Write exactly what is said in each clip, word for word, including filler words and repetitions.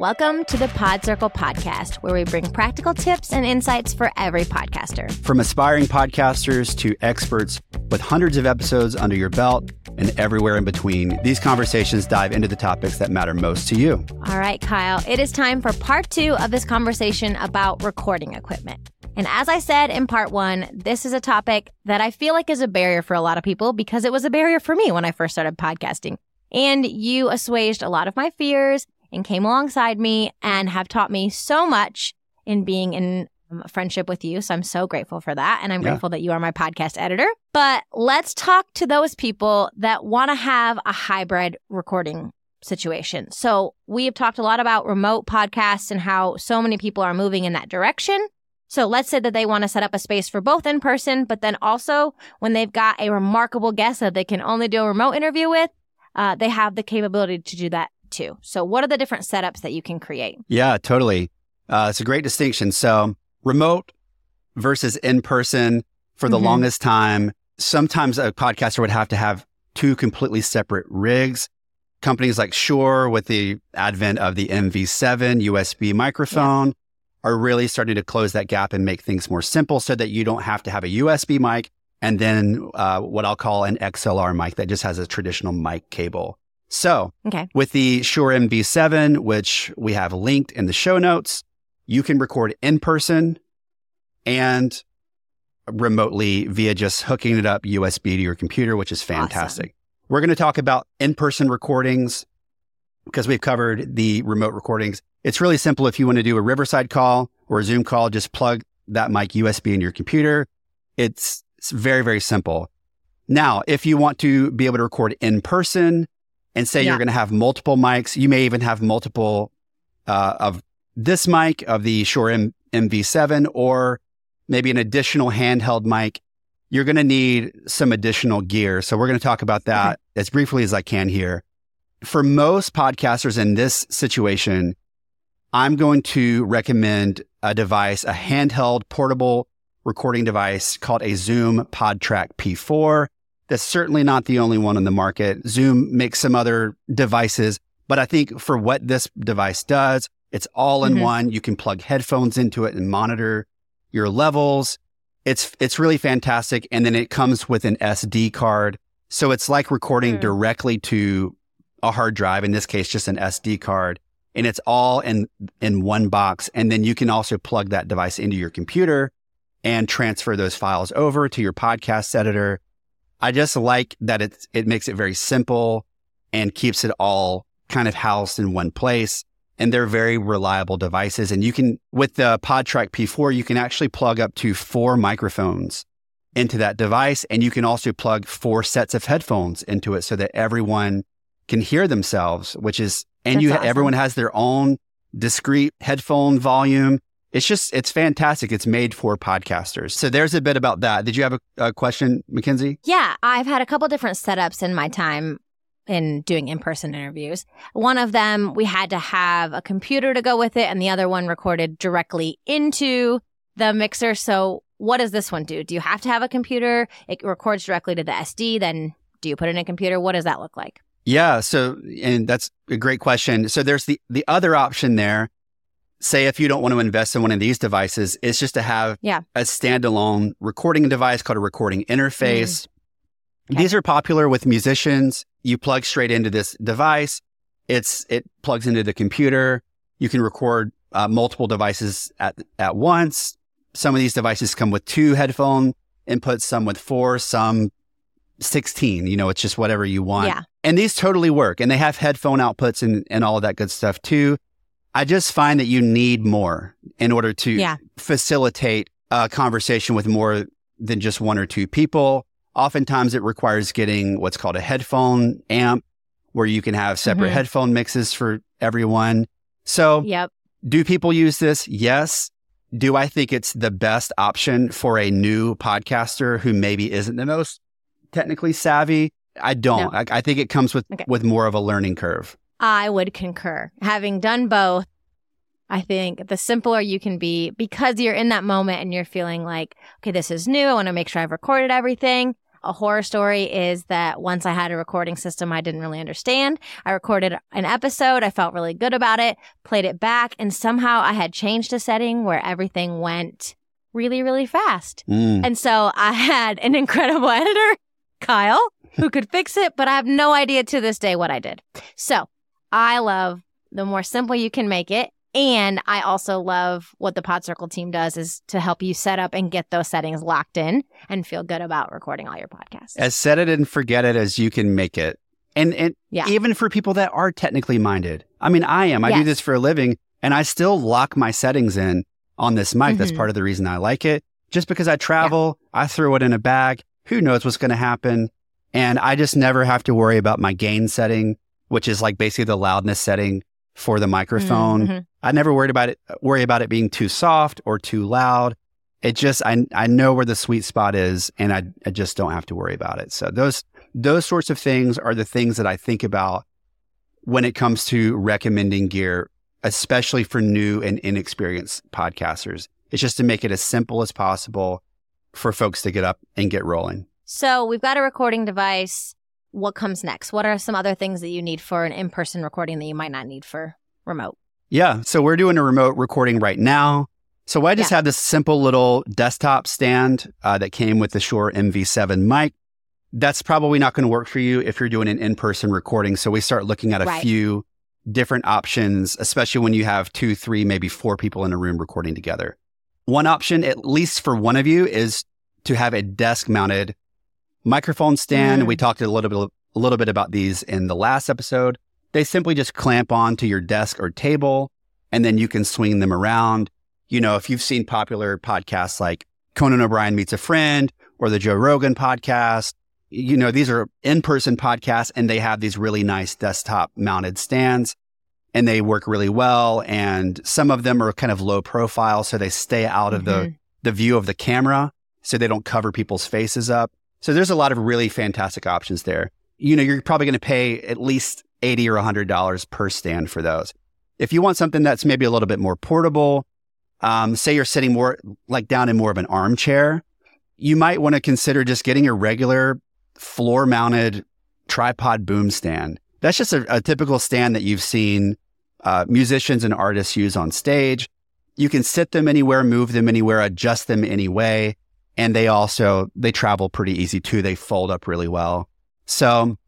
Welcome to the Pod Circle podcast, where we bring practical tips and insights for every podcaster. From aspiring podcasters to experts, with hundreds of episodes under your belt and everywhere in between, these conversations dive into the topics that matter most to you. All right, Kyle, it is time for part two of this conversation about recording equipment. And as I said in part one, this is a topic that I feel like is a barrier for a lot of people because it was a barrier for me when I first started podcasting. And you assuaged a lot of my fears and came alongside me and have taught me so much in being in friendship with you. So I'm so grateful for that. And I'm yeah. grateful that you are my podcast editor. But let's talk to those people that want to have a hybrid recording situation. So we have talked a lot about remote podcasts and how so many people are moving in that direction. So let's say that they want to set up a space for both in person, but then also when they've got a remarkable guest that they can only do a remote interview with, uh, they have the capability to do that too. So what are the different setups that you can create? Yeah, totally. Uh, it's a great distinction. So remote versus in-person for the mm-hmm. longest time. Sometimes a podcaster would have to have two completely separate rigs. Companies like Shure with the advent of the M V seven U S B microphone yeah. are really starting to close that gap and make things more simple so that you don't have to have a U S B mic and then uh, what I'll call an X L R mic that just has a traditional mic cable. So okay. with the Shure M V seven, which we have linked in the show notes, you can record in person and remotely via just hooking it up U S B to your computer, which is fantastic. Awesome. We're going to talk about in-person recordings because we've covered the remote recordings. It's really simple. If you want to do a Riverside call or a Zoom call, just plug that mic U S B in your computer. It's, it's very, very simple. Now, if you want to be able to record in person, and say yeah. you're going to have multiple mics. You may even have multiple uh, of this mic, of the Shure M- MV7, or maybe an additional handheld mic. You're going to need some additional gear. So we're going to talk about that okay. as briefly as I can here. For most podcasters in this situation, I'm going to recommend a device, a handheld portable recording device called a Zoom PodTrak P four. That's certainly not the only one on the market. Zoom makes some other devices, but I think for what this device does, it's all in mm-hmm. one. You can plug headphones into it and monitor your levels. It's it's really fantastic. And then it comes with an S D card. So it's like recording mm. directly to a hard drive, in this case, just an S D card. And it's all in, in one box. And then you can also plug that device into your computer and transfer those files over to your podcast editor. I just like that it it makes it very simple and keeps it all kind of housed in one place. And they're very reliable devices. And you can, with the PodTrak P four, you can actually plug up to four microphones into that device. And you can also plug four sets of headphones into it so that everyone can hear themselves, which is, and That's you awesome. Everyone has their own discrete headphone volume. It's just, it's fantastic. It's made for podcasters. So there's a bit about that. Did you have a, a question, Mackenzie? Yeah, I've had a couple different setups in my time in doing in-person interviews. One of them, we had to have a computer to go with it, and the other one recorded directly into the mixer. So what does this one do? Do you have to have a computer? It records directly to the S D. Then do you put it in a computer? What does that look like? Yeah, so, and that's a great question. So there's the, the other option there. Say if you don't want to invest in one of these devices, it's just to have yeah. a standalone recording device called a recording interface. Mm-hmm. Okay. These are popular with musicians. You plug straight into this device. It's it plugs into the computer. You can record uh, multiple devices at at once. Some of these devices come with two headphone inputs, some with four, some sixteen. You know, it's just whatever you want. Yeah. And these totally work. And they have headphone outputs and, and all of that good stuff too. I just find that you need more in order to yeah. facilitate a conversation with more than just one or two people. Oftentimes it requires getting what's called a headphone amp where you can have separate mm-hmm. headphone mixes for everyone. So yep. do people use this? Yes. Do I think it's the best option for a new podcaster who maybe isn't the most technically savvy? I don't. No. I, I think it comes with, okay. with more of a learning curve. I would concur. Having done both, I think the simpler you can be because you're in that moment and you're feeling like, okay, this is new. I want to make sure I've recorded everything. A horror story is that once I had a recording system I didn't really understand. I recorded an episode. I felt really good about it, played it back, and somehow I had changed a setting where everything went really, really fast. Mm. And so I had an incredible editor, Kyle, who could fix it, but I have no idea to this day what I did. So I love the more simple you can make it. And I also love what the Pod Circle team does is to help you set up and get those settings locked in and feel good about recording all your podcasts. As set it and forget it as you can make it. And and yeah. even for people that are technically minded. I mean, I am. I yes. do this for a living, and I still lock my settings in on this mic. Mm-hmm. That's part of the reason I like it. Just because I travel, yeah. I throw it in a bag. Who knows what's going to happen? And I just never have to worry about my gain setting, which is like basically the loudness setting for the microphone. Mm-hmm. I never worried about it, worry about it being too soft or too loud. It just, I I know where the sweet spot is, and I, I just don't have to worry about it. So those, those sorts of things are the things that I think about when it comes to recommending gear, especially for new and inexperienced podcasters. It's just to make it as simple as possible for folks to get up and get rolling. So we've got a recording device. What comes next? What are some other things that you need for an in-person recording that you might not need for remote? Yeah. So we're doing a remote recording right now. So I just yeah. had this simple little desktop stand uh, that came with the Shure M V seven mic. That's probably not going to work for you if you're doing an in-person recording. So we start looking at a right. few different options, especially when you have two, three, maybe four people in a room recording together. One option, at least for one of you, is to have a desk-mounted microphone stand. Mm. We talked a little bit, a little bit about these in the last episode. They simply just clamp onto your desk or table, and then you can swing them around. You know, if you've seen popular podcasts like Conan O'Brien Meets a Friend or the Joe Rogan podcast, you know, these are in-person podcasts, and they have these really nice desktop-mounted stands, and they work really well. And some of them are kind of low profile, so they stay out mm-hmm. of the, the view of the camera, so they don't cover people's faces up. So there's a lot of really fantastic options there. You know, you're probably going to pay at least eighty dollars or one hundred dollars per stand for those. If you want something that's maybe a little bit more portable, um, say you're sitting more like down in more of an armchair, you might want to consider just getting a regular floor mounted tripod boom stand. That's just a, a typical stand that you've seen uh, musicians and artists use on stage. You can sit them anywhere, move them anywhere, adjust them any way. And they also, they travel pretty easy too. They fold up really well. So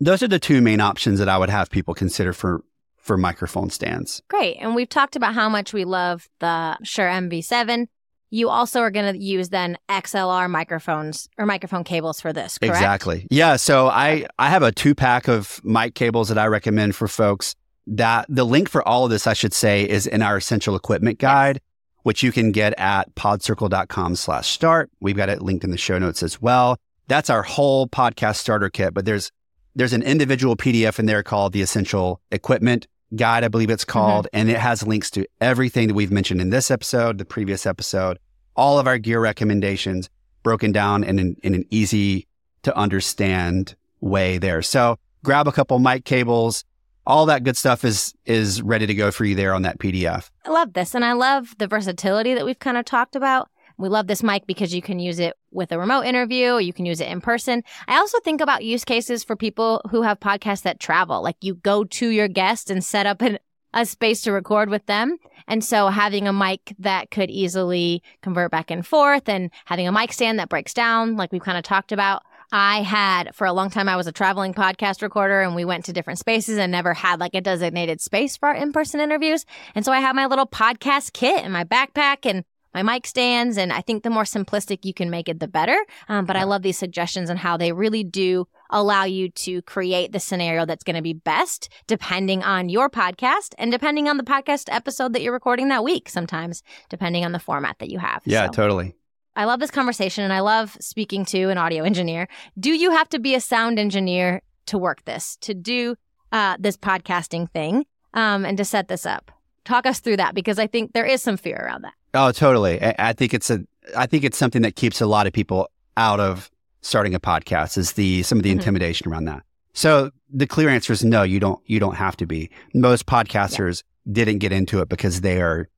those are the two main options that I would have people consider for, for microphone stands. Great. And we've talked about how much we love the Shure M V seven. You also are going to use then X L R microphones or microphone cables for this, correct? Exactly. Yeah. So I, I have a two pack of mic cables that I recommend for folks. That the link for all of this, I should say, is in our essential equipment guide, yes. which you can get at pod circle dot com slash start. We've got it linked in the show notes as well. That's our whole podcast starter kit, but there's There's an individual P D F in there called the Essential Equipment Guide, I believe it's called, mm-hmm. and it has links to everything that we've mentioned in this episode, the previous episode, all of our gear recommendations broken down in an, in an easy to understand way there. So grab a couple mic cables, all that good stuff is is ready to go for you there on that P D F. I love this, and I love the versatility that we've kind of talked about. We love this mic because you can use it with a remote interview, or you can use it in person. I also think about use cases for people who have podcasts that travel. Like you go to your guest and set up an, a space to record with them. And so having a mic that could easily convert back and forth and having a mic stand that breaks down, like we've kind of talked about. I had, for a long time, I was a traveling podcast recorder, and we went to different spaces and never had like a designated space for our in-person interviews. And so I had my little podcast kit in my backpack and my mic stands, and I think the more simplistic you can make it, the better. Um, but I love these suggestions and how they really do allow you to create the scenario that's going to be best depending on your podcast and depending on the podcast episode that you're recording that week, sometimes depending on the format that you have. Yeah, so, totally. I love this conversation, and I love speaking to an audio engineer. Do you have to be a sound engineer to work this, to do uh, this podcasting thing um, and to set this up? Talk us through that, because I think there is some fear around that. Oh, totally. I, I think it's a. I think it's something that keeps a lot of people out of starting a podcast. Is the some of the mm-hmm. intimidation around that. So the clear answer is no. You don't. You don't have to be. Most podcasters yeah. didn't get into it because they are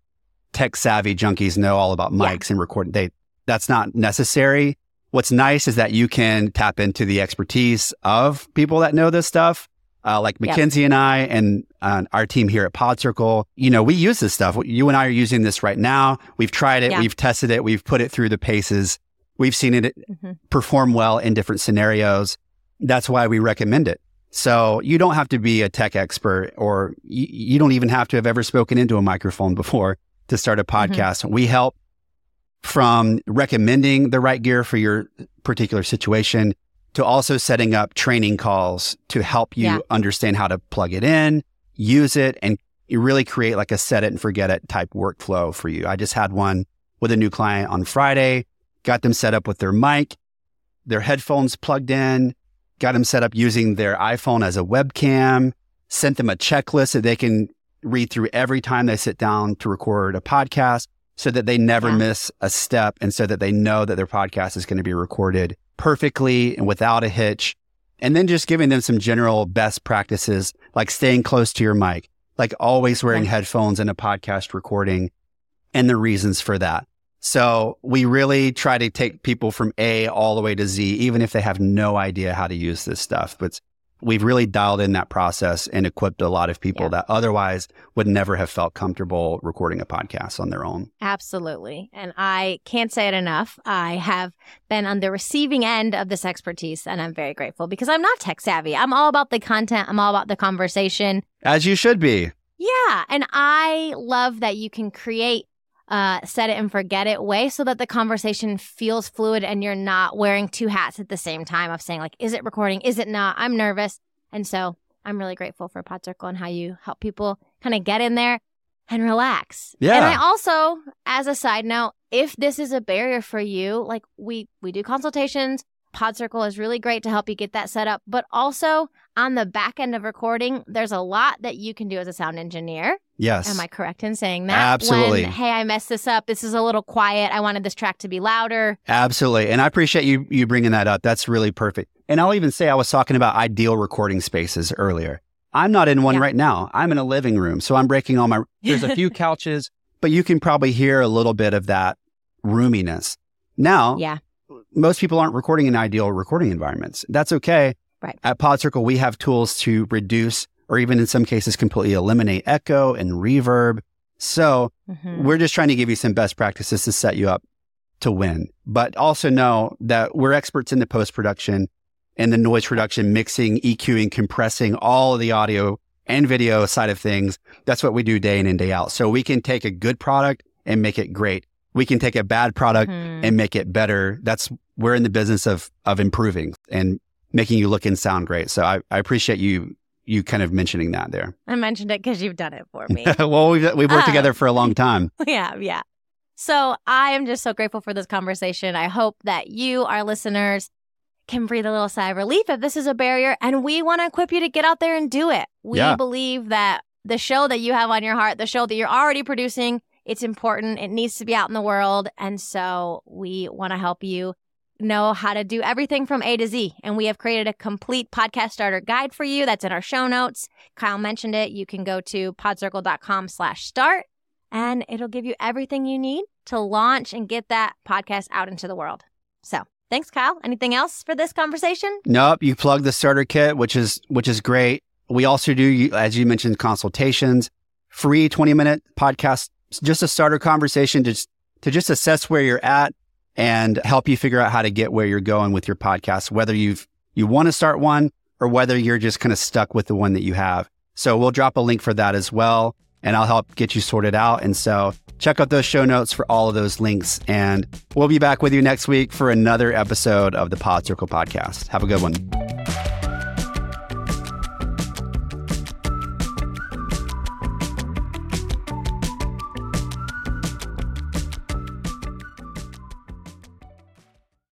tech savvy junkies, know all about mics yeah. and recording. They that's not necessary. What's nice is that you can tap into the expertise of people that know this stuff. Uh, like Mackenzie yep. and I and uh, our team here at Pod Circle, you know, we use this stuff. You and I are using this right now. We've tried it. Yeah. We've tested it. We've put it through the paces. We've seen it mm-hmm. perform well in different scenarios. That's why we recommend it. So you don't have to be a tech expert, or you, you don't even have to have ever spoken into a microphone before to start a podcast. Mm-hmm. We help from recommending the right gear for your particular situation to also setting up training calls to help you yeah. understand how to plug it in, use it, and really create like a set it and forget it type workflow for you. I just had one with a new client on Friday, got them set up with their mic, their headphones plugged in, got them set up using their iPhone as a webcam, sent them a checklist that they can read through every time they sit down to record a podcast so that they never yeah. miss a step and so that they know that their podcast is going to be recorded perfectly and without a hitch. And then just giving them some general best practices, like staying close to your mic, like always wearing yeah. headphones in a podcast recording, and the reasons for that. So we really try to take people from A all the way to Z, even if they have no idea how to use this stuff. But we've really dialed in that process and equipped a lot of people yeah. that otherwise would never have felt comfortable recording a podcast on their own. Absolutely. And I can't say it enough. I have been on the receiving end of this expertise, and I'm very grateful because I'm not tech savvy. I'm all about the content. I'm all about the conversation. As you should be. Yeah. And I love that you can create Uh, set it and forget it way so that the conversation feels fluid and you're not wearing two hats at the same time of saying like, is it recording? Is it not? I'm nervous. And so I'm really grateful for Pod Circle and how you help people kind of get in there and relax. Yeah. And I also, as a side note, if this is a barrier for you, like we, we do consultations. Pod Circle is really great to help you get that set up. But also on the back end of recording, there's a lot that you can do as a sound engineer. Yes. Am I correct in saying that? Absolutely. When, hey, I messed this up. This is a little quiet. I wanted this track to be louder. Absolutely. And I appreciate you you bringing that up. That's really perfect. And I'll even say I was talking about ideal recording spaces earlier. I'm not in one yeah. right now. I'm in a living room. So I'm breaking all my... There's a few couches, but you can probably hear a little bit of that roominess. Now, yeah. most people aren't recording in ideal recording environments. That's okay. Right. At Pod Circle, we have tools to reduce or even in some cases completely eliminate echo and reverb. So mm-hmm. we're just trying to give you some best practices to set you up to win. But also know that we're experts in the post-production and the noise reduction, mixing, EQing, compressing, all of the audio and video side of things. That's what we do day in and day out. So we can take a good product and make it great. We can take a bad product mm-hmm. and make it better. That's we're in the business of of improving and making you look and sound great. So I, I appreciate you You kind of mentioning that there. I mentioned it because you've done it for me. Well, we've, we've worked uh, together for a long time. Yeah, yeah. So I am just so grateful for this conversation. I hope that you, our listeners, can breathe a little sigh of relief if this is a barrier. And we want to equip you to get out there and do it. We yeah. believe that the show that you have on your heart, the show that you're already producing, it's important. It needs to be out in the world. And so we want to help you know how to do everything from A to Z. And we have created a complete podcast starter guide for you that's in our show notes. Kyle mentioned it. You can go to podcircle.com slash start and it'll give you everything you need to launch and get that podcast out into the world. So thanks, Kyle. Anything else for this conversation? Nope. You plug the starter kit, which is which is great. We also do, as you mentioned, consultations, free twenty minute podcast, just a starter conversation to just, to just assess where you're at and help you figure out how to get where you're going with your podcast, whether you've you want to start one or whether you're just kind of stuck with the one that you have. So we'll drop a link for that as well, and I'll help get you sorted out. And so check out those show notes for all of those links. And we'll be back with you next week for another episode of the Pod Circle Podcast. Have a good one.